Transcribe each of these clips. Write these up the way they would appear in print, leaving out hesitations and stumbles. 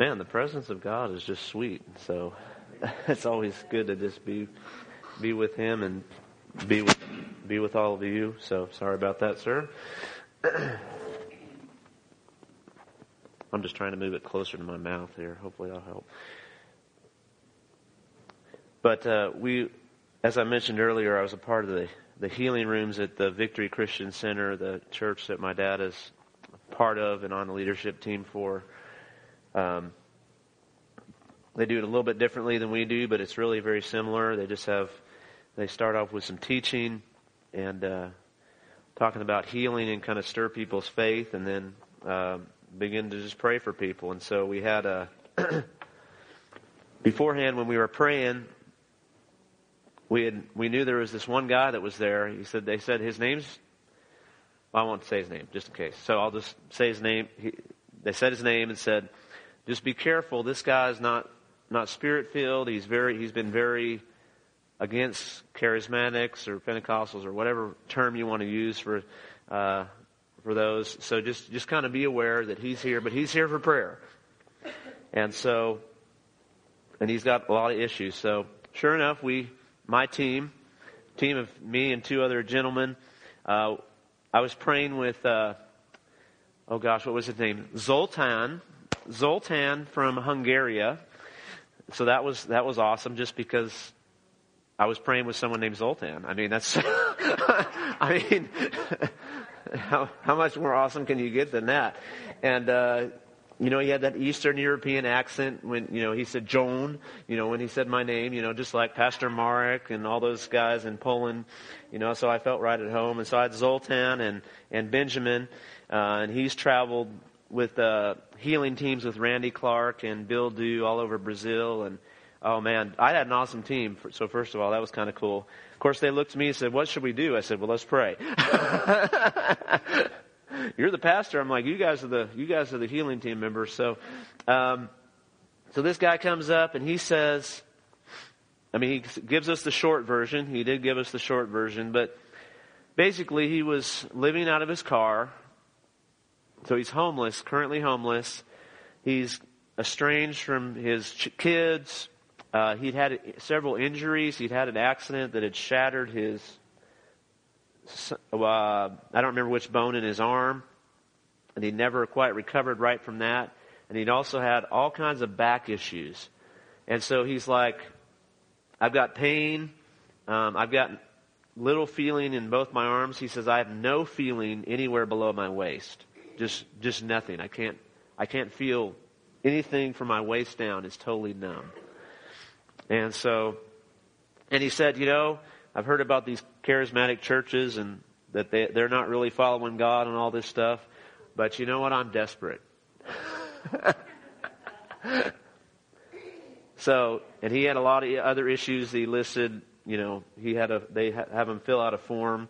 man, the presence of God is just sweet. So it's always good to just be with Him and be with all of you. So sorry about that, sir. I'm just trying to move it closer to my mouth here. Hopefully that'll help. But we, as I mentioned earlier, I was a part of the healing rooms at the Victory Christian Center, the church that my dad is part of and on the leadership team for. They do it a little bit differently than we do, but it's really very similar. They start off with some teaching and talking about healing and kind of stir people's faith, and then begin to just pray for people. And so we had beforehand when we were praying, we knew there was this one guy that was there. They said his name's, well, I won't say his name just in case. So I'll just say his name. They said his name and said, just be careful. This guy's not spirit filled. He's been very against charismatics or Pentecostals or whatever term you want to use for those. So just kind of be aware that he's here, but he's here for prayer. And so, and he's got a lot of issues. So sure enough, my team of me and two other gentlemen, I was praying with, what was his name? Zoltan from Hungary. So that was awesome, just because I was praying with someone named Zoltan. I mean, that's, how much more awesome can you get than that? And, he had that Eastern European accent when, he said Joan, when he said my name, just like Pastor Marek and all those guys in Poland, so I felt right at home. And so I had Zoltan and Benjamin, and he's traveled with healing teams with Randy Clark and Bill Dew all over Brazil. And, oh man, I had an awesome team. So first of all, that was kind of cool. Of course, they looked at me and said, what should we do? I said, well, let's pray. You're the pastor. I'm like, you guys are the healing team members. So, so this guy comes up and he says, he gives us the short version. He did give us the short version, but basically he was living out of his car. So he's homeless, currently homeless. He's estranged from his kids. He'd had several injuries. He'd had an accident that had shattered his, I don't remember which bone in his arm, and he never quite recovered right from that. And he'd also had all kinds of back issues. And so he's like, I've got pain. I've got little feeling in both my arms. He says, I have no feeling anywhere below my waist. Just nothing. I can't feel anything from my waist down. Is totally numb. And so, and he said, I've heard about these charismatic churches and that they're not really following God and all this stuff. But you know what? I'm desperate. So, and he had a lot of other issues he listed. They have him fill out a form.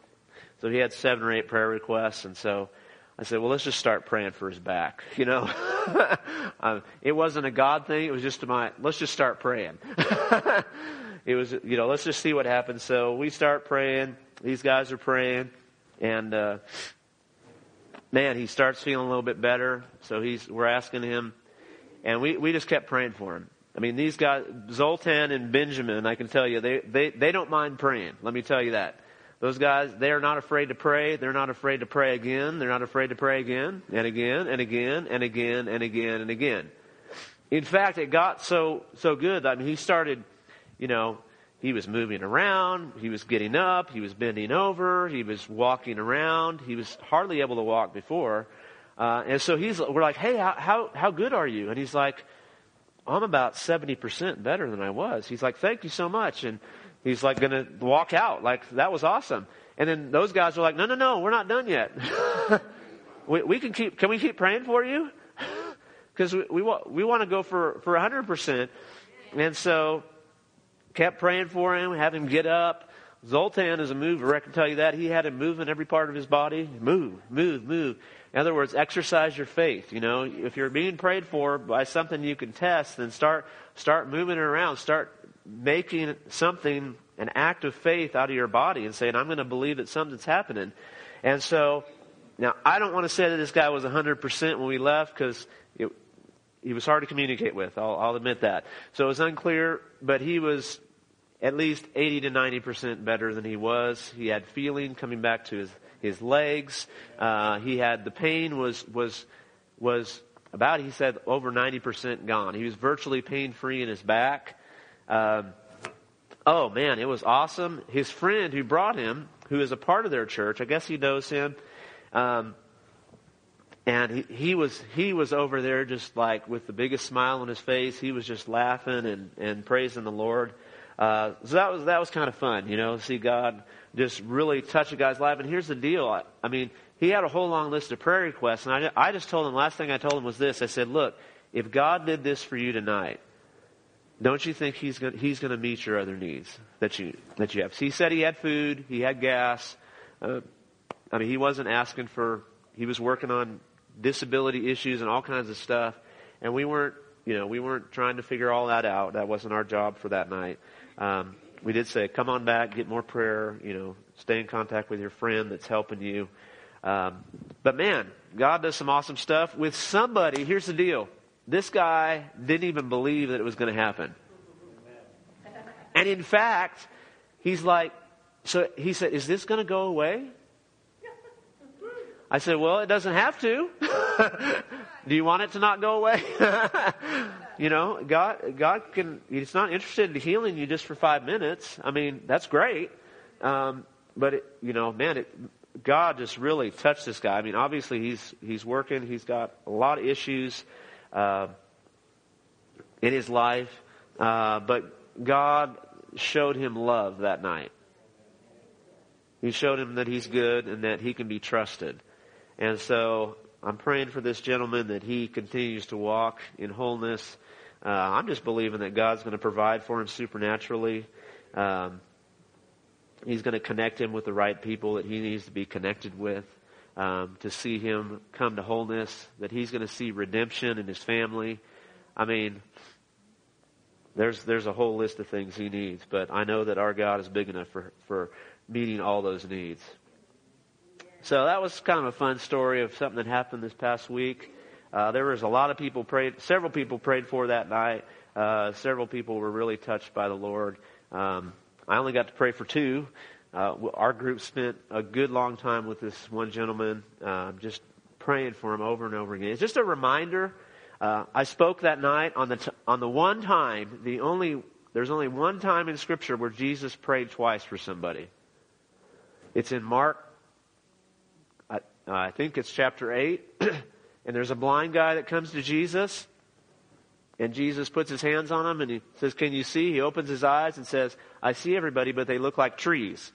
So he had 7 or 8 prayer requests. And so I said, well, let's just start praying for his back. It wasn't a God thing. It was just let's just start praying. It was, let's just see what happens. So we start praying. These guys are praying. And, he starts feeling a little bit better. So we're asking him. And we just kept praying for him. These guys, Zoltan and Benjamin, I can tell you, they don't mind praying. Let me tell you that. Those guys, they are not afraid to pray. They're not afraid to pray again. They're not afraid to pray again and again and again and again and again and again. In fact, it got so good. He started, he was moving around. He was getting up. He was bending over. He was walking around. He was hardly able to walk before. And so we're like, hey, how good are you? And he's like, I'm about 70% better than I was. He's like, thank you so much. And he's like going to walk out. Like, that was awesome. And then those guys were like, no, we're not done yet. Can we keep praying for you? Because we want to go for 100%. And so kept praying for him, have him get up. Zoltan is a mover. I can tell you that. He had him moving every part of his body. Move. In other words, exercise your faith. If you're being prayed for by something you can test, then start moving it around. Start making something, an act of faith out of your body and saying, I'm going to believe that something's happening. And so, now I don't want to say that this guy was 100% when we left, because He was hard to communicate with, I'll admit that. So it was unclear, but he was at least 80 to 90% better than he was. He had feeling coming back to his legs. He had the pain was about, he said, over 90% gone. He was virtually pain-free in his back. Oh, man, it was awesome. His friend who brought him, who is a part of their church, I guess he knows him, and he was over there just like with the biggest smile on his face. He was just laughing and praising the Lord. So that was kind of fun, you know, see God just really touch a guy's life. And here's the deal. I mean, he had a whole long list of prayer requests. And I just told him, last thing I told him was this. I said, look, if God did this for you tonight, don't you think he's going to meet your other needs that you have? So he said he had food, he had gas. I mean, he wasn't asking for, he was working on disability issues and all kinds of stuff. And we weren't trying to figure all that out. That wasn't our job for that night. We did say, come on back, get more prayer, you know, stay in contact with your friend that's helping you. But man, God does some awesome stuff with somebody. Here's the deal. This guy didn't even believe that it was going to happen. And in fact, he's like, so he said, is this going to go away? I said, well, it doesn't have to. Do you want it to not go away? You know, God can, he's not interested in healing you just for 5 minutes. I mean, that's great. But, it, you know, man, God just really touched this guy. I mean, obviously he's working. He's got a lot of issues in his life, but God showed him love that night. He showed him that he's good and that he can be trusted. And so I'm praying for this gentleman that he continues to walk in wholeness. I'm just believing that God's going to provide for him supernaturally. He's going to connect him with the right people that he needs to be connected with, to see him come to wholeness, that he's going to see redemption in his family. I mean, there's a whole list of things he needs, but I know that our God is big enough for meeting all those needs. So that was kind of a fun story of something that happened this past week. There was a lot of people prayed. Several people prayed for that night. Several people were really touched by the Lord. I only got to pray for two. Our group spent a good long time with this one gentleman, just praying for him over and over again. It's just a reminder. I spoke that night on the one time, there's only one time in Scripture where Jesus prayed twice for somebody. It's in Mark. I think it's chapter 8, and there's a blind guy that comes to Jesus, and Jesus puts his hands on him, and he says, can you see? He opens his eyes and says, I see everybody, but they look like trees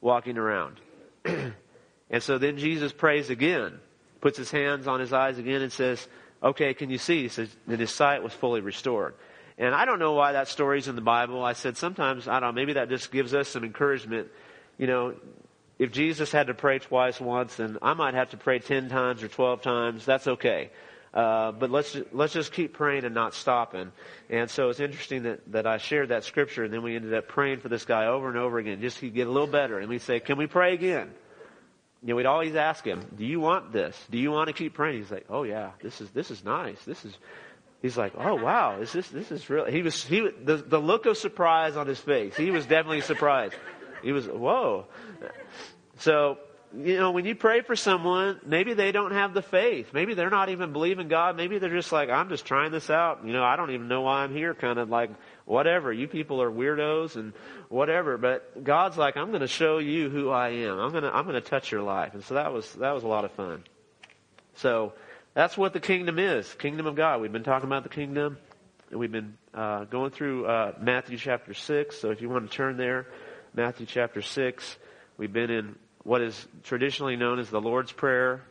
walking around. And so then Jesus prays again, puts his hands on his eyes again, and says, okay, can you see? He says, and his sight was fully restored. And I don't know why that story's in the Bible. I said, sometimes, I don't know, maybe that just gives us some encouragement, you know. If Jesus had to pray twice once, then I might have to pray 10 times or 12 times. That's okay. But let's just keep praying and not stopping. And so it's interesting that I shared that scripture, and then we ended up praying for this guy over and over again. Just he'd get a little better. And we'd say, can we pray again? You know, we'd always ask him, do you want this? Do you want to keep praying? He's like, oh yeah, this is nice. He's like, oh wow, this is real. The look of surprise on his face. He was definitely surprised. He was, whoa. So, you know, when you pray for someone, maybe they don't have the faith. Maybe they're not even believing God. Maybe they're just like, I'm just trying this out. You know, I don't even know why I'm here. Kind of like, whatever. You people are weirdos and whatever. But God's like, I'm going to show you who I am. I'm going to touch your life. And so that was a lot of fun. So that's what the kingdom is. Kingdom of God. We've been talking about the kingdom. And we've been going through Matthew chapter 6. So if you want to turn there, Matthew chapter 6. We've been in what is traditionally known as the Lord's Prayer.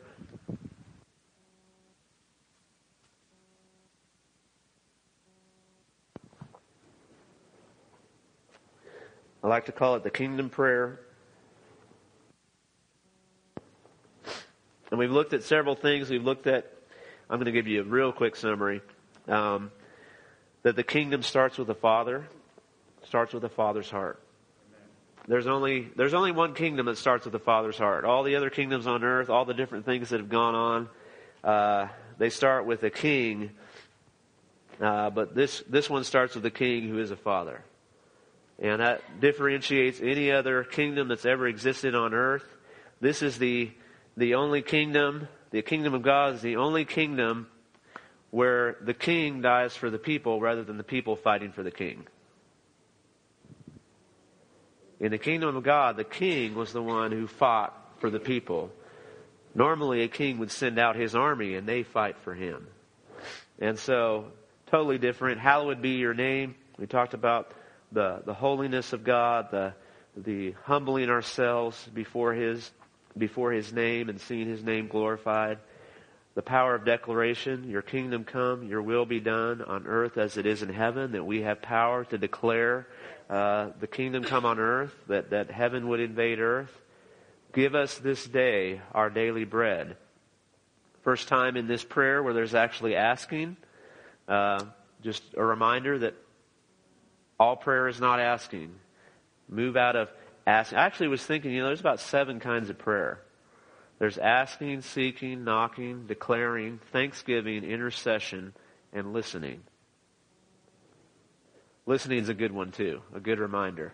I like to call it the Kingdom Prayer. And we've looked at several things. I'm going to give you a real quick summary. That the kingdom starts with the Father, starts with the Father's heart. There's only one kingdom that starts with the Father's heart. All the other kingdoms on earth, all the different things that have gone on, they start with a king, but this one starts with a king who is a father. And that differentiates any other kingdom that's ever existed on earth. This is the only kingdom. The kingdom of God is the only kingdom where the king dies for the people rather than the people fighting for the king. In the kingdom of God, the king was the one who fought for the people. Normally, a king would send out his army and they fight for him. And so, totally different. Hallowed be your name. We talked about the holiness of God, the humbling ourselves before His name and seeing His name glorified. The power of declaration, your kingdom come, your will be done on earth as it is in heaven, that we have power to declare the kingdom come on earth, that heaven would invade earth. Give us this day our daily bread. First time in this prayer where there's actually asking. Just a reminder that all prayer is not asking. Move out of asking. I actually was thinking, there's about 7 kinds of prayer. There's asking, seeking, knocking, declaring, thanksgiving, intercession, and listening. Listening is a good one too, a good reminder.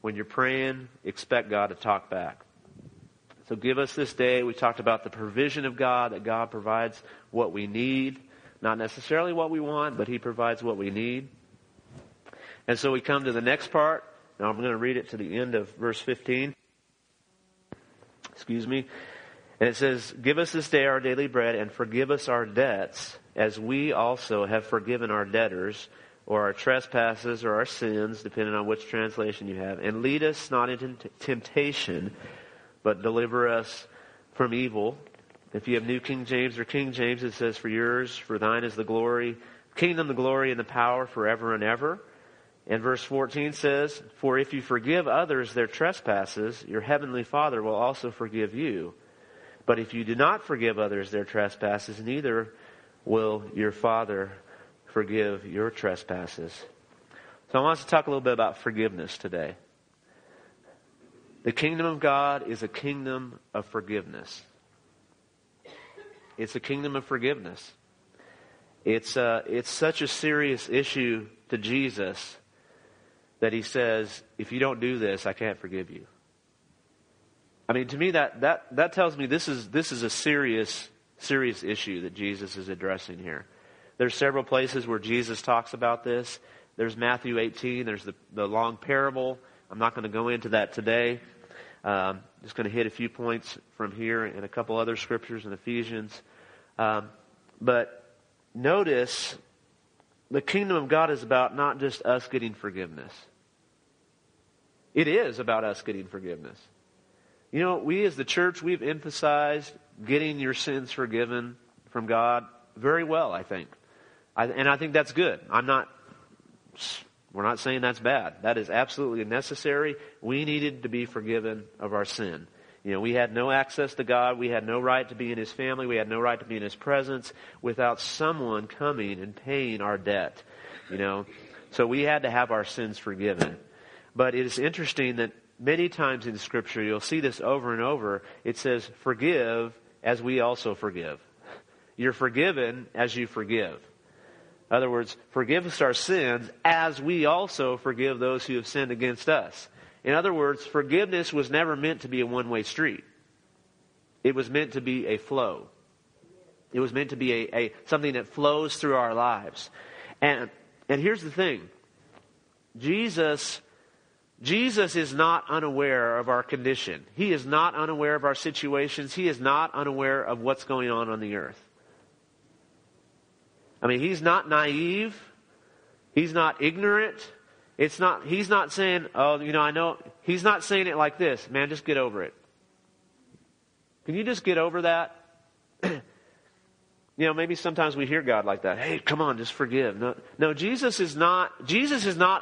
When you're praying, expect God to talk back. So give us this day. We talked about the provision of God, that God provides what we need. Not necessarily what we want, but He provides what we need. And so we come to the next part. Now I'm going to read it to the end of verse 15. And it says, give us this day our daily bread, and forgive us our debts, as we also have forgiven our debtors, or our trespasses, or our sins, depending on which translation you have. And lead us not into temptation, but deliver us from evil. If you have New King James or King James, it says, for thine is the glory, kingdom, the glory, and the power forever and ever. And verse 14 says, for if you forgive others their trespasses, your heavenly Father will also forgive you. But if you do not forgive others their trespasses, neither will your Father forgive your trespasses. So I want us to talk a little bit about forgiveness today. The kingdom of God is a kingdom of forgiveness. It's a kingdom of forgiveness. It's such a serious issue to Jesus that He says, if you don't do this, I can't forgive you. I mean, to me, that tells me this is a serious issue that Jesus is addressing here. There's several places where Jesus talks about this. There's Matthew 18. There's the long parable. I'm not going to go into that today. Just going to hit a few points from here and a couple other scriptures in Ephesians. But notice the kingdom of God is about not just us getting forgiveness. It is about us getting forgiveness. You know, we as the church, we've emphasized getting your sins forgiven from God very well, I think. And I think that's good. We're not saying that's bad. That is absolutely necessary. We needed to be forgiven of our sin. You know, we had no access to God. We had no right to be in His family. We had no right to be in His presence without someone coming and paying our debt. You know, so we had to have our sins forgiven. But it is interesting that many times in Scripture, you'll see this over and over. It says, forgive as we also forgive. You're forgiven as you forgive. In other words, forgive us our sins as we also forgive those who have sinned against us. In other words, forgiveness was never meant to be a one-way street. It was meant to be a flow. It was meant to be a something that flows through our lives. And here's the thing. Jesus is not unaware of our condition. He is not unaware of our situations. He is not unaware of what's going on the earth. I mean, He's not naive. He's not ignorant. He's not saying, I know. He's not saying it like this. Man, just get over it. Can you just get over that? Maybe sometimes we hear God like that. Hey, come on, just forgive. No, Jesus is not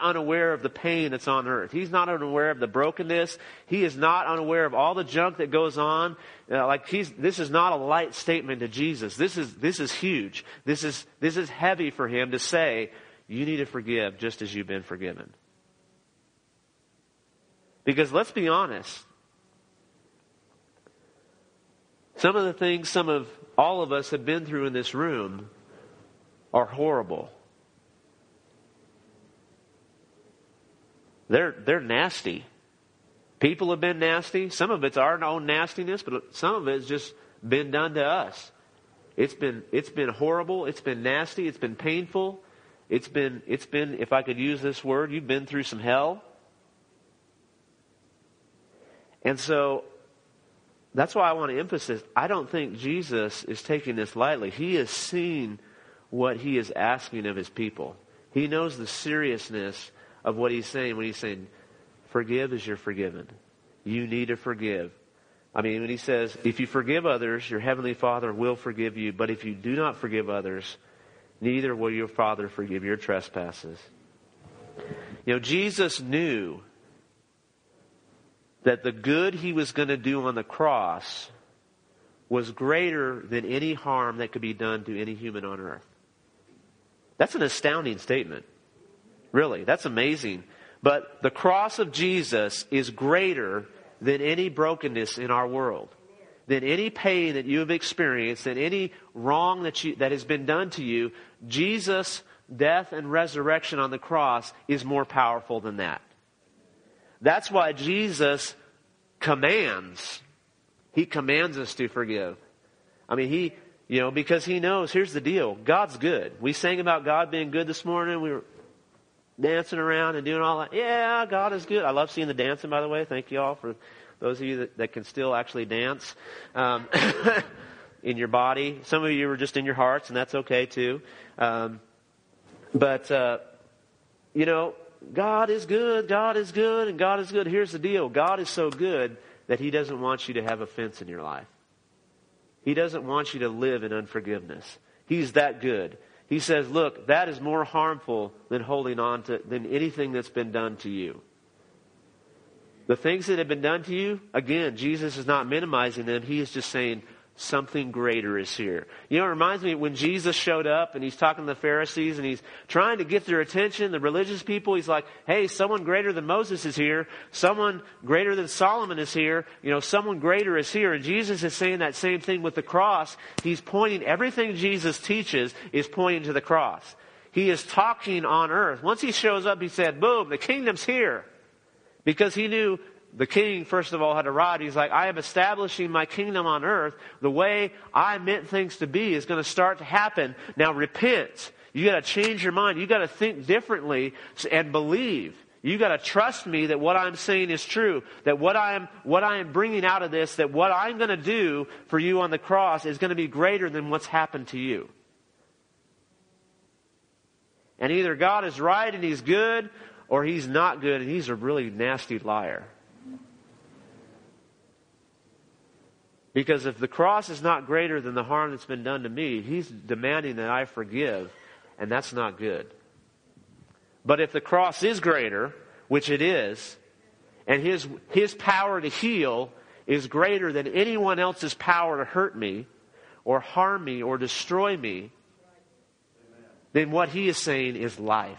unaware of the pain that's on earth. He's not unaware of the brokenness. He is not unaware of all the junk that goes on. This is not a light statement to Jesus. This is huge. This is heavy for Him to say, you need to forgive just as you've been forgiven. Because let's be honest. Some of the things, some of all of us have been through in this room are horrible. They're nasty. People have been nasty. Some of it's our own nastiness, but some of it's just been done to us. It's been horrible. It's been nasty. It's been painful. It's been, if I could use this word, you've been through some hell. And so that's why I want to emphasize, I don't think Jesus is taking this lightly. He has seen what he is asking of his people. He knows the seriousness of what he's saying when he's saying, forgive as you're forgiven. You need to forgive. I mean, when he says, if you forgive others, your heavenly Father will forgive you. But if you do not forgive others, neither will your Father forgive your trespasses. You know, Jesus knew that the good he was going to do on the cross was greater than any harm that could be done to any human on earth. That's an astounding statement. Really, that's amazing. But the cross of Jesus is greater than any brokenness in our world, than any pain that you have experienced, than any wrong that has been done to you. Jesus' death and resurrection on the cross is more powerful than that. That's why Jesus commands. He commands us to forgive. I mean, because he knows, here's the deal. God's good. We sang about God being good this morning. We were dancing around and doing all that. Yeah, God is good. I love seeing the dancing, by the way. Thank you all for those of you that can still actually dance in your body. Some of you were just in your hearts, and that's okay too. God is good, God is good, and God is good. Here's the deal. God is so good that he doesn't want you to have offense in your life. He doesn't want you to live in unforgiveness. He's that good. He says, look, that is more harmful than holding on to, than anything that's been done to you. The things that have been done to you, again, Jesus is not minimizing them. He is just saying something greater is here. You know, it reminds me when Jesus showed up and he's talking to the Pharisees and he's trying to get their attention, the religious people. He's like, hey, someone greater than Moses is here. Someone greater than Solomon is here. You know, someone greater is here. And Jesus is saying that same thing with the cross. He's pointing, everything Jesus teaches is pointing to the cross. He is talking on earth. Once he shows up, he said, boom, the kingdom's here. Because he knew the king, first of all, had arrived. He's like, I am establishing my kingdom on earth. The way I meant things to be is going to start to happen. Now repent. You got to change your mind. You got to think differently and believe. You got to trust me that what I'm saying is true. That what I am bringing out of this, that what I'm going to do for you on the cross is going to be greater than what's happened to you. And either God is right and he's good, or he's not good and he's a really nasty liar. Because if the cross is not greater than the harm that's been done to me, he's demanding that I forgive, and that's not good. But if the cross is greater, which it is, and his power to heal is greater than anyone else's power to hurt me or harm me or destroy me, then what he is saying is life.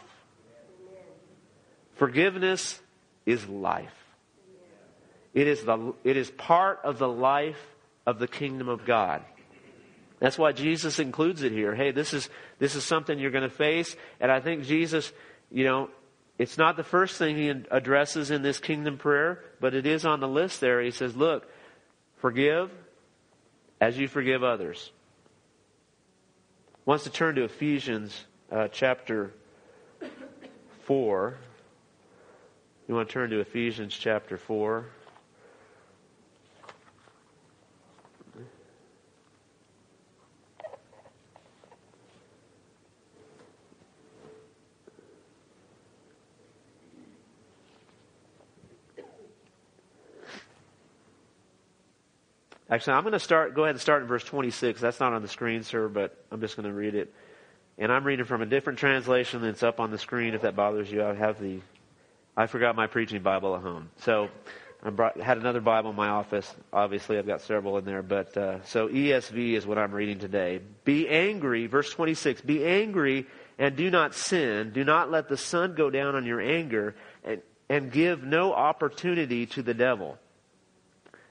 Forgiveness is life. It is part of the life of the kingdom of God. That's why Jesus includes it here. Hey, this is something you're going to face. And I think Jesus, it's not the first thing he addresses in this kingdom prayer, but it is on the list there. He says, look, forgive as you forgive others. Wants to turn to Ephesians chapter 4. You want to turn to Ephesians chapter 4. Actually, I'm going to go ahead and start in verse 26. That's not on the screen, sir, but I'm just going to read it. And I'm reading from a different translation that's up on the screen. If that bothers you, I forgot my preaching Bible at home. So I had another Bible in my office. Obviously, I've got several in there. But so ESV is what I'm reading today. Be angry, verse 26. Be angry and do not sin. Do not let the sun go down on your anger and give no opportunity to the devil.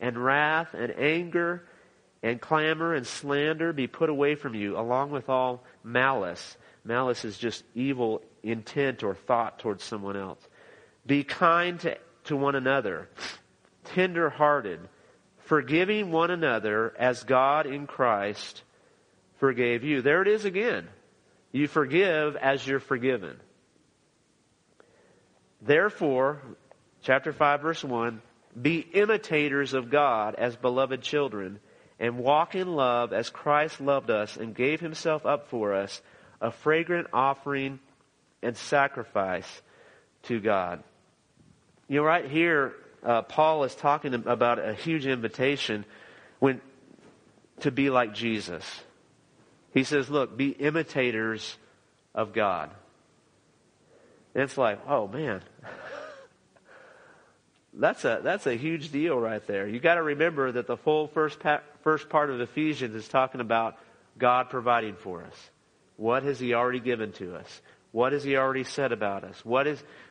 and wrath and anger and clamor and slander be put away from you, along with all malice. Malice is just evil intent or thought towards someone else. Be kind to one another, tender-hearted, forgiving one another as God in Christ forgave you. There it is again. You forgive as you're forgiven. Therefore, chapter 5, verse 1, be imitators of God as beloved children, and walk in love as Christ loved us and gave himself up for us, a fragrant offering and sacrifice to God. You know, right here, Paul is talking about a huge invitation to be like Jesus. He says, look, be imitators of God. And it's like, oh man, that's a huge deal right there. You got to remember that the full first part of Ephesians is talking about God providing for us. What has He already given to us? What has He already said about us?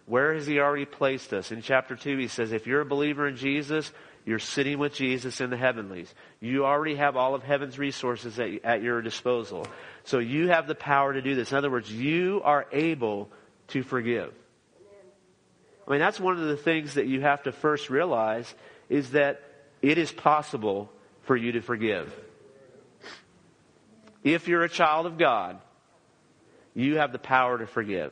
Where has He already placed us? In chapter 2, he says, if you're a believer in Jesus, you're sitting with Jesus in the heavenlies. You already have all of heaven's resources at your disposal. So you have the power to do this. In other words, you are able to forgive. I mean, that's one of the things that you have to first realize, is that it is possible for you to forgive. If you're a child of God, you have the power to forgive.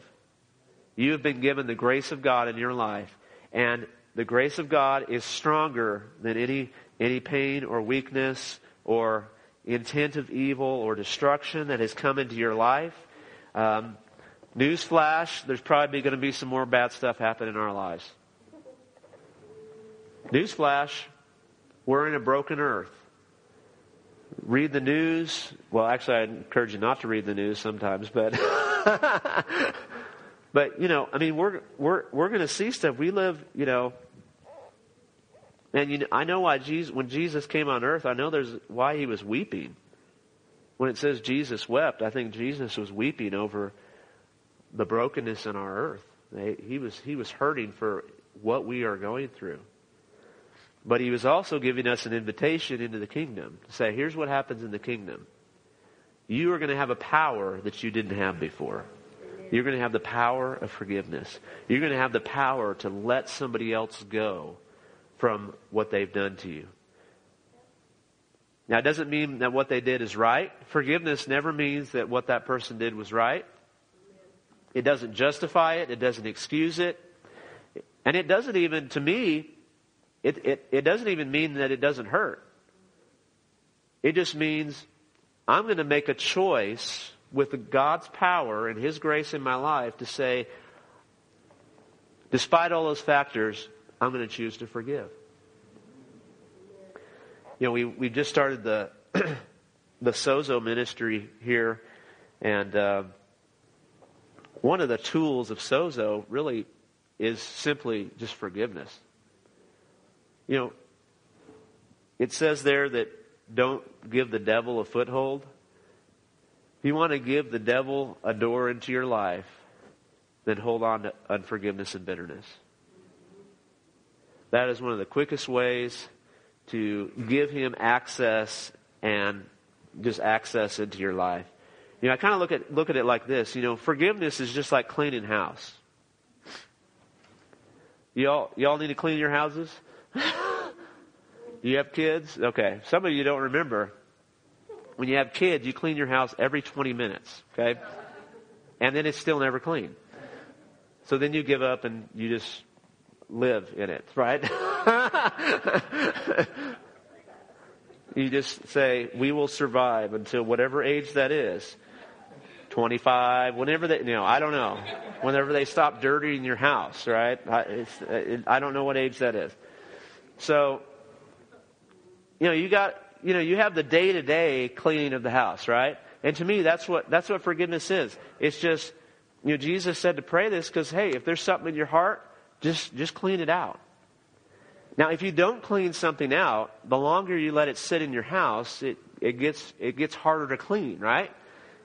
You have been given the grace of God in your life, and the grace of God is stronger than any pain or weakness or intent of evil or destruction that has come into your life. Newsflash, there's probably going to be some more bad stuff happen in our lives. Newsflash, we're in a broken earth. Read the news. Well, actually, I encourage you not to read the news sometimes, but but you know, I mean, we're going to see stuff. We live, you know, and you know, I know why when Jesus came on earth, I know why he was weeping. When it says Jesus wept, I think Jesus was weeping over the brokenness in our earth. He was hurting for what we are going through. But he was also giving us an invitation into the kingdom to say, here's what happens in the kingdom. You are going to have a power that you didn't have before. You're going to have the power of forgiveness. You're going to have the power to let somebody else go from what they've done to you. Now, it doesn't mean that what they did is right. Forgiveness never means that what that person did was right. It doesn't justify it. It doesn't excuse it. And it doesn't even, to me, it doesn't even mean that it doesn't hurt. It just means I'm going to make a choice with God's power and His grace in my life to say, despite all those factors, I'm going to choose to forgive. You know, we just started the Sozo ministry here, and one of the tools of Sozo really is simply just forgiveness. You know, it says there that don't give the devil a foothold. If you want to give the devil a door into your life, then hold on to unforgiveness and bitterness. That is one of the quickest ways to give him access and just access into your life. You know, I kind of look at it like this. You know, forgiveness is just like cleaning house. You all need to clean your houses? You have kids? Okay. Some of you don't remember. When you have kids, you clean your house every 20 minutes, okay? And then it's still never clean. So then you give up and you just live in it, right? You just say, we will survive until whatever age that is. 25, whenever they, you know, I don't know. Whenever they stop dirtying your house, right? I don't know what age that is. So, you know, you have the day-to-day cleaning of the house, right? And to me, that's what forgiveness is. It's just, you know, Jesus said to pray this because, hey, if there's something in your heart, just clean it out. Now, if you don't clean something out, the longer you let it sit in your house, it gets harder to clean, right?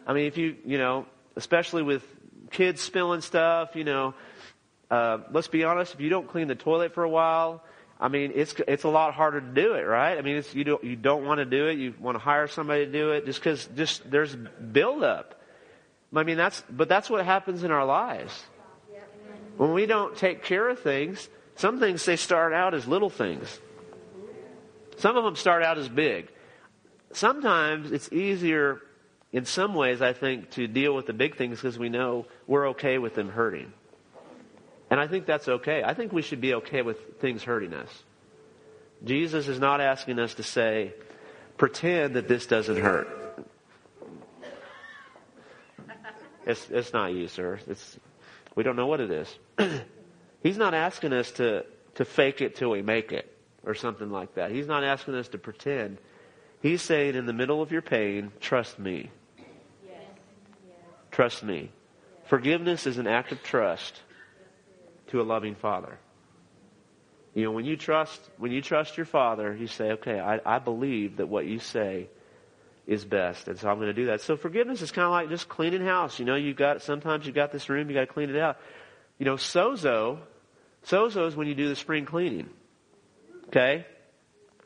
I mean, if you know, especially with kids spilling stuff, you know, let's be honest, if you don't clean the toilet for a while, I mean, it's a lot harder to do it, right? I mean, you don't want to do it. You want to hire somebody to do it just because there's buildup. I mean, that's what happens in our lives. When we don't take care of things, some things, they start out as little things. Some of them start out as big. Sometimes it's easier in some ways, I think, to deal with the big things because we know we're okay with them hurting. And I think that's okay. I think we should be okay with things hurting us. Jesus is not asking us to say, pretend that this doesn't hurt. It's not you, sir. We don't know what it is. He's not asking us to fake it till we make it or something like that. He's not asking us to pretend. He's saying, in the middle of your pain, trust me. Yes. Trust me. Yes. Forgiveness is an act of trust to a loving Father. You know, when you trust your Father, you say, okay, I believe that what you say is best, and so I'm going to do that. So forgiveness is kind of like just cleaning house. You know, sometimes you got this room, you got to clean it out. You know, sozo is when you do the spring cleaning. Okay?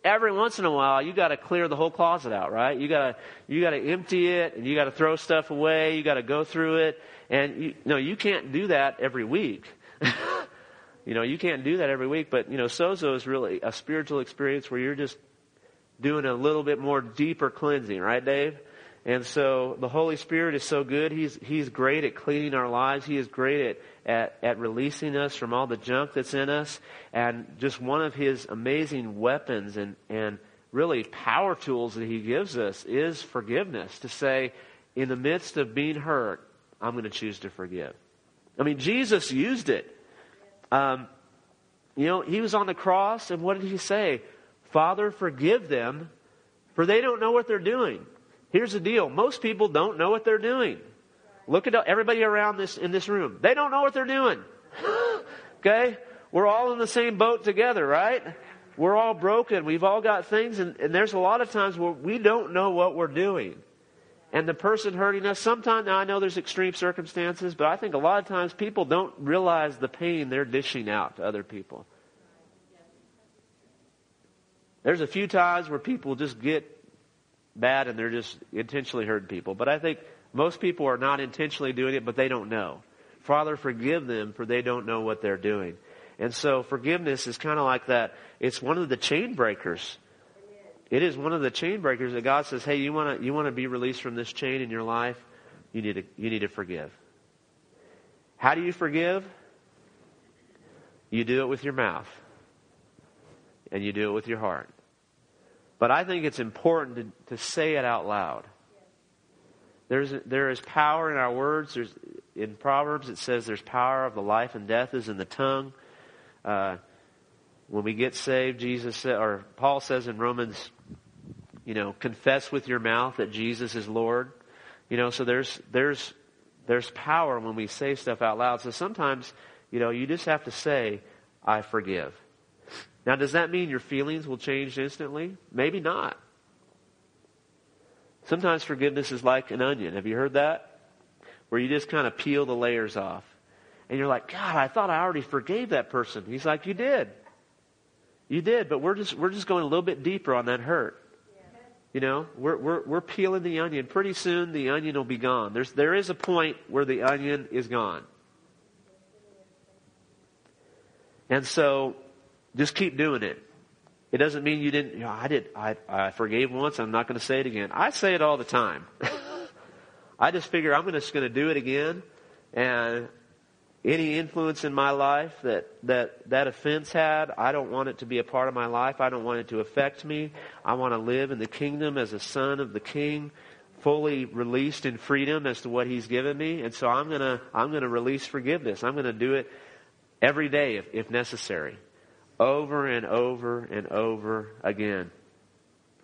Every once in a while, you got to clear the whole closet out, right? You got to empty it, and you got to throw stuff away. You got to go through it, and you can't do that every week. You can't do that every week. But sozo is really a spiritual experience where you're just doing a little bit more deeper cleansing, right, Dave? And so the Holy Spirit is so good. He's great at cleaning our lives. He is great at releasing us from all the junk that's in us. And just one of his amazing weapons and really power tools that he gives us is forgiveness. To say, in the midst of being hurt, I'm going to choose to forgive. I mean, Jesus used it. He was on the cross, and what did he say? Father, forgive them, for they don't know what they're doing. Here's the deal. Most people don't know what they're doing. Look at everybody around in this room. They don't know what they're doing. Okay? We're all in the same boat together, right? We're all broken. We've all got things. And there's a lot of times where we don't know what we're doing. And the person hurting us, sometimes, now I know there's extreme circumstances, but I think a lot of times people don't realize the pain they're dishing out to other people. There's a few times where people just get bad and they're just intentionally hurting people. But I think most people are not intentionally doing it, but they don't know. Father, forgive them, for they don't know what they're doing. And so forgiveness is kind of like that. It's one of the chain breakers. It is one of the chain breakers that God says, hey, you want to be released from this chain in your life? You need to forgive. How do you forgive? You do it with your mouth. And you do it with your heart. But I think it's important to say it out loud. There is power in our words. In Proverbs it says there's power of the life and death is in the tongue. When we get saved, Paul says in Romans, confess with your mouth that Jesus is Lord. So there's power when we say stuff out loud. So sometimes, you just have to say, I forgive. Now, does that mean your feelings will change instantly? Maybe not. Sometimes forgiveness is like an onion. Have you heard that? Where you just kind of peel the layers off. And you're like, God, I thought I already forgave that person. He's like, you did. You did, but we're just going a little bit deeper on that hurt. Yeah. We're peeling the onion. Pretty soon the onion will be gone. There is a point where the onion is gone. And so just keep doing it. It doesn't mean you didn't. I forgave once. I'm not going to say it again. I say it all the time. I just figure I'm just going to do it again, and any influence in my life that offense had, I don't want it to be a part of my life. I don't want it to affect me. I want to live in the kingdom as a son of the King, fully released in freedom as to what He's given me. And so I'm gonna release forgiveness. I'm gonna do it every day if necessary. Over and over and over again.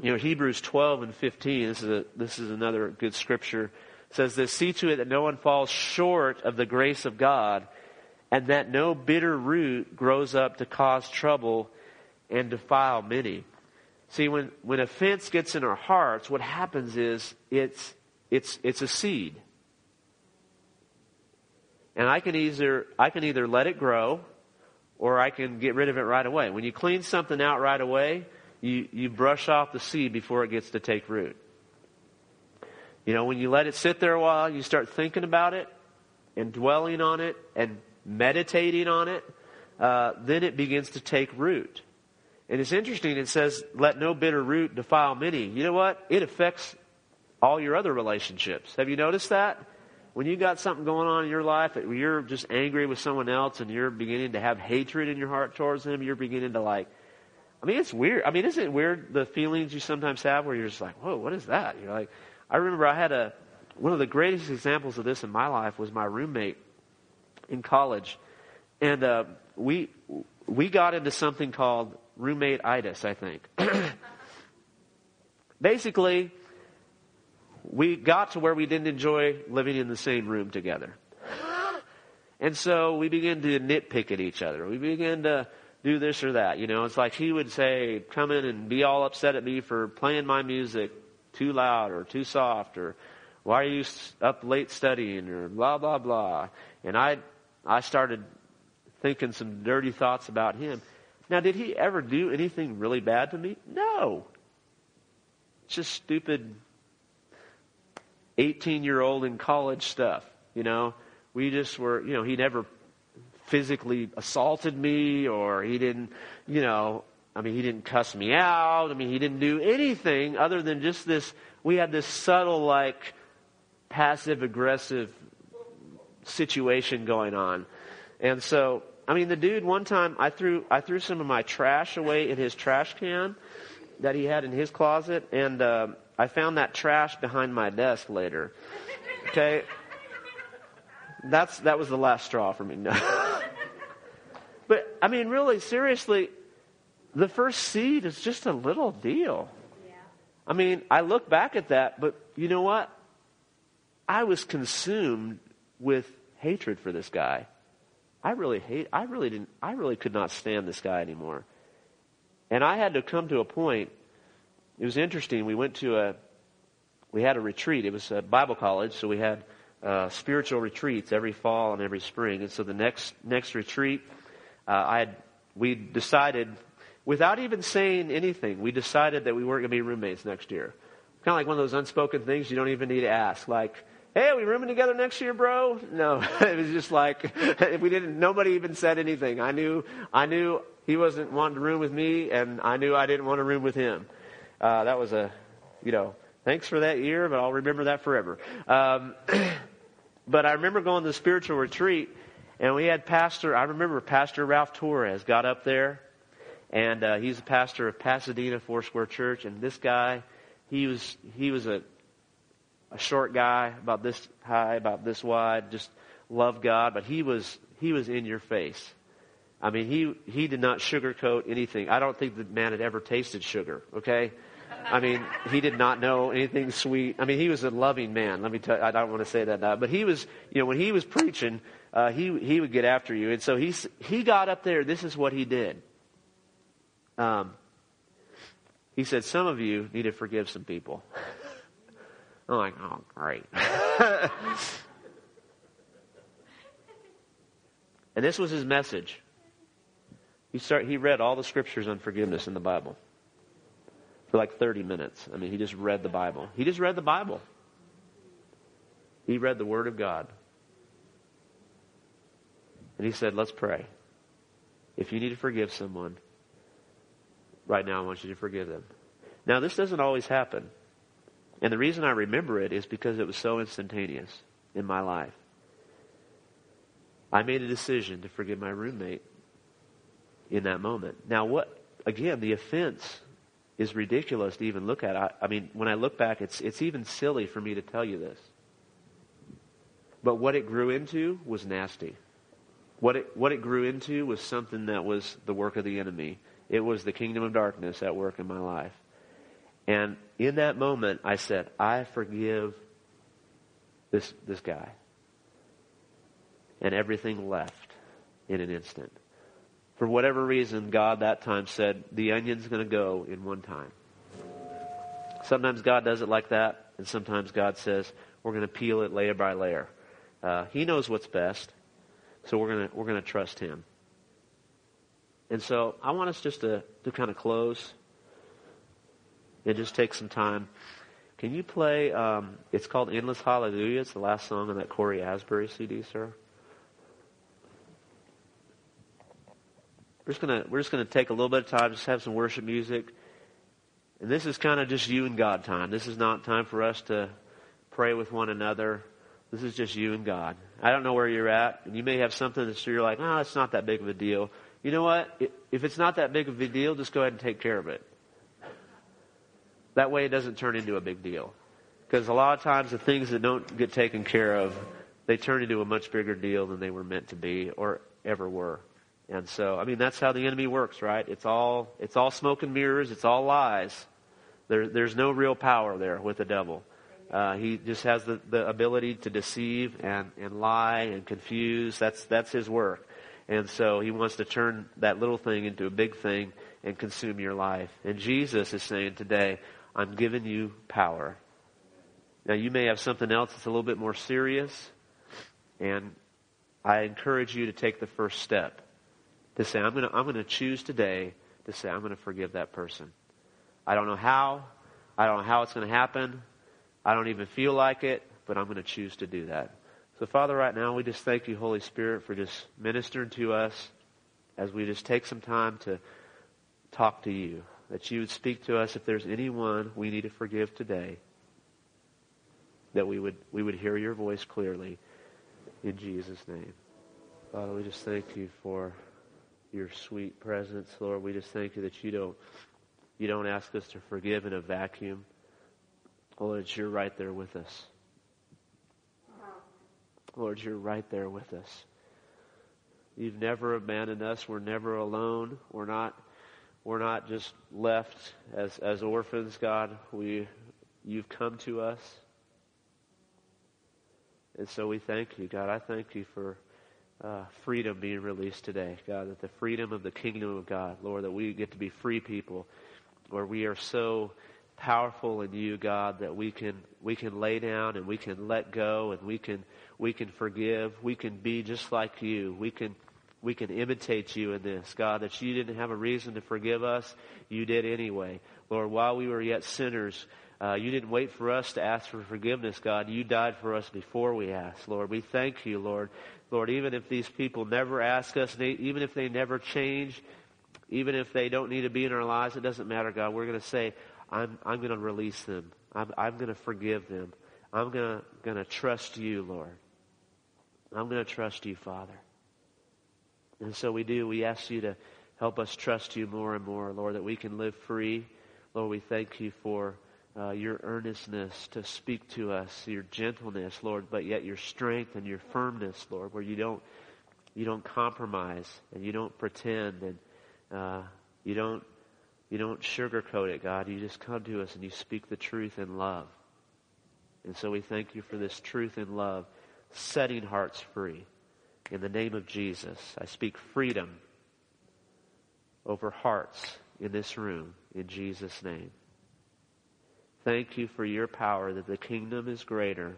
You know, Hebrews 12 and 15, this is another good scripture, says this: see to it that no one falls short of the grace of God, and that no bitter root grows up to cause trouble and defile many. See, when offense gets in our hearts, what happens is it's a seed. And I can either let it grow, or I can get rid of it right away. When you clean something out right away, you brush off the seed before it gets to take root. You know, when you let it sit there a while, you start thinking about it and dwelling on it and meditating on it, then it begins to take root. And it's interesting, it says, let no bitter root defile many. You know what? It affects all your other relationships. Have you noticed that? When you got something going on in your life, that you're just angry with someone else and you're beginning to have hatred in your heart towards them, you're beginning to it's weird. I mean, isn't it weird the feelings you sometimes have where you're just like, whoa, what is that? You're like, I remember I had one of the greatest examples of this in my life was my roommate in college. And we got into something called roommate-itis, I think. Basically, we got to where we didn't enjoy living in the same room together. And so we began to nitpick at each other. We began to do this or that. You know, it's like he would say, come in and be all upset at me for playing my music too loud or too soft, or why are you up late studying, or blah, blah, blah. And I started thinking some dirty thoughts about him. Now, did he ever do anything really bad to me? No. Just stupid 18-year-old in college stuff, you know. We just were, you know, he never physically assaulted me, or he didn't, you know, I mean, he didn't cuss me out. I mean, he didn't do anything other than just this, we had this subtle, like, passive-aggressive situation going on. And so, I mean, the dude, one time, I threw some of my trash away in his trash can that he had in his closet, and I found that trash behind my desk later. Okay, that was the last straw for me. No, but I mean, really, seriously, the first seed is just a little deal. Yeah. I mean, I look back at that, but you know what? I was consumed with hatred for this guy. I really could not stand this guy anymore. And I had to come to a point. It was interesting. We had a retreat. It was a Bible college, so we had spiritual retreats every fall and every spring. And so the next retreat, we decided, without even saying anything, we decided that we weren't going to be roommates next year. Kind of like one of those unspoken things you don't even need to ask. Like, hey, are we rooming together next year, bro? No, it was just like nobody even said anything. I knew he wasn't wanting to room with me, and I knew I didn't want to room with him. That was thanks for that year, but I'll remember that forever. But I remember going to the spiritual retreat, and we had Pastor Ralph Torres got up there, and he's a pastor of Pasadena Four Square Church. And this guy, he was a short guy, about this high, about this wide, just loved God, but he was in your face. I mean, he did not sugarcoat anything. I don't think the man had ever tasted sugar, okay? I mean, he did not know anything sweet. I mean, he was a loving man. Let me tell you, I don't want to say that now. But he was, you know, when he was preaching, he would get after you. And so he got up there. This is what he did. He said, some of you need to forgive some people. I'm like, oh, great. And this was his message. He read all the scriptures on forgiveness in the Bible for like 30 minutes. I mean, he just read the Bible. He just read the Bible. He read the Word of God. And he said, let's pray. If you need to forgive someone, right now I want you to forgive them. Now, this doesn't always happen. And the reason I remember it is because it was so instantaneous in my life. I made a decision to forgive my roommate in that moment. Now, the offense is ridiculous to even look at. I mean, when I look back, it's even silly for me to tell you this. But what it grew into was nasty. What it grew into was something that was the work of the enemy. It was the kingdom of darkness at work in my life. And in that moment, I said, I forgive this guy. And everything left in an instant. For whatever reason, God that time said, the onion's going to go in one time. Sometimes God does it like that, and sometimes God says, we're going to peel it layer by layer. He knows what's best, so we're going to trust Him. And so I want us just to kind of close and just take some time. Can you play, it's called Endless Hallelujah. It's the last song on that Corey Asbury CD, sir. We're just gonna take a little bit of time, just have some worship music. And this is kind of just you and God time. This is not time for us to pray with one another. This is just you and God. I don't know where you're at. And you may have something that you're like, oh, it's not that big of a deal. You know what? If it's not that big of a deal, just go ahead and take care of it. That way it doesn't turn into a big deal. Because a lot of times the things that don't get taken care of, they turn into a much bigger deal than they were meant to be or ever were. And so, I mean, that's how the enemy works, right? It's all smoke and mirrors. It's all lies. There's no real power there with the devil. He just has the ability to deceive and lie and confuse. That's his work. And so he wants to turn that little thing into a big thing and consume your life. And Jesus is saying today, I'm giving you power. Now, you may have something else that's a little bit more serious. And I encourage you to take the first step. To say, I'm going to choose today to say, I'm going to forgive that person. I don't know how. I don't know how it's going to happen. I don't even feel like it, but I'm going to choose to do that. So, Father, right now, we just thank you, Holy Spirit, for just ministering to us as we just take some time to talk to you, that you would speak to us if there's anyone we need to forgive today, that we would hear your voice clearly in Jesus' name. Father, we just thank you for your sweet presence, Lord. We just thank you that you don't ask us to forgive in a vacuum. Lord, you're right there with us. Lord, you're right there with us. You've never abandoned us. We're never alone. We're not just left as orphans, God. You've come to us. And so we thank you, God. I thank you for freedom being released today, God, that the freedom of the kingdom of God, Lord, that we get to be free people, where we are so powerful in you, God, that we can lay down and we can let go and we can forgive, we can be just like you, we can imitate you in this, God, that you didn't have a reason to forgive us, you did anyway, Lord. While we were yet sinners, you didn't wait for us to ask for forgiveness, God. You died for us before we asked, Lord. We thank you, Lord. Lord, even if these people never ask us, even if they never change, even if they don't need to be in our lives, it doesn't matter, God. We're going to say, I'm going to release them. I'm going to forgive them. I'm going to trust you, Lord. I'm going to trust you, Father. And so we do. We ask you to help us trust you more and more, Lord, that we can live free. Lord, we thank you for your earnestness to speak to us, your gentleness, Lord, but yet your strength and your firmness, Lord, where you don't compromise and you don't pretend and you don't sugarcoat it, God. You just come to us and you speak the truth in love. And so we thank you for this truth in love, setting hearts free. In the name of Jesus, I speak freedom over hearts in this room, in Jesus' name. Thank you for your power, that the kingdom is greater,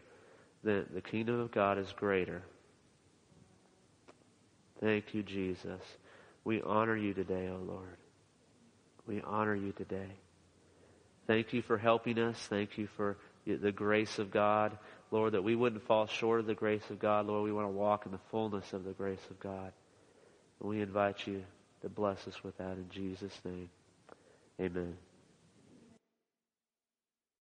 that the kingdom of God is greater. Thank you, Jesus. We honor you today, O Lord. We honor you today. Thank you for helping us. Thank you for the grace of God, Lord, that we wouldn't fall short of the grace of God. Lord, we want to walk in the fullness of the grace of God. And we invite you to bless us with that in Jesus' name. Amen.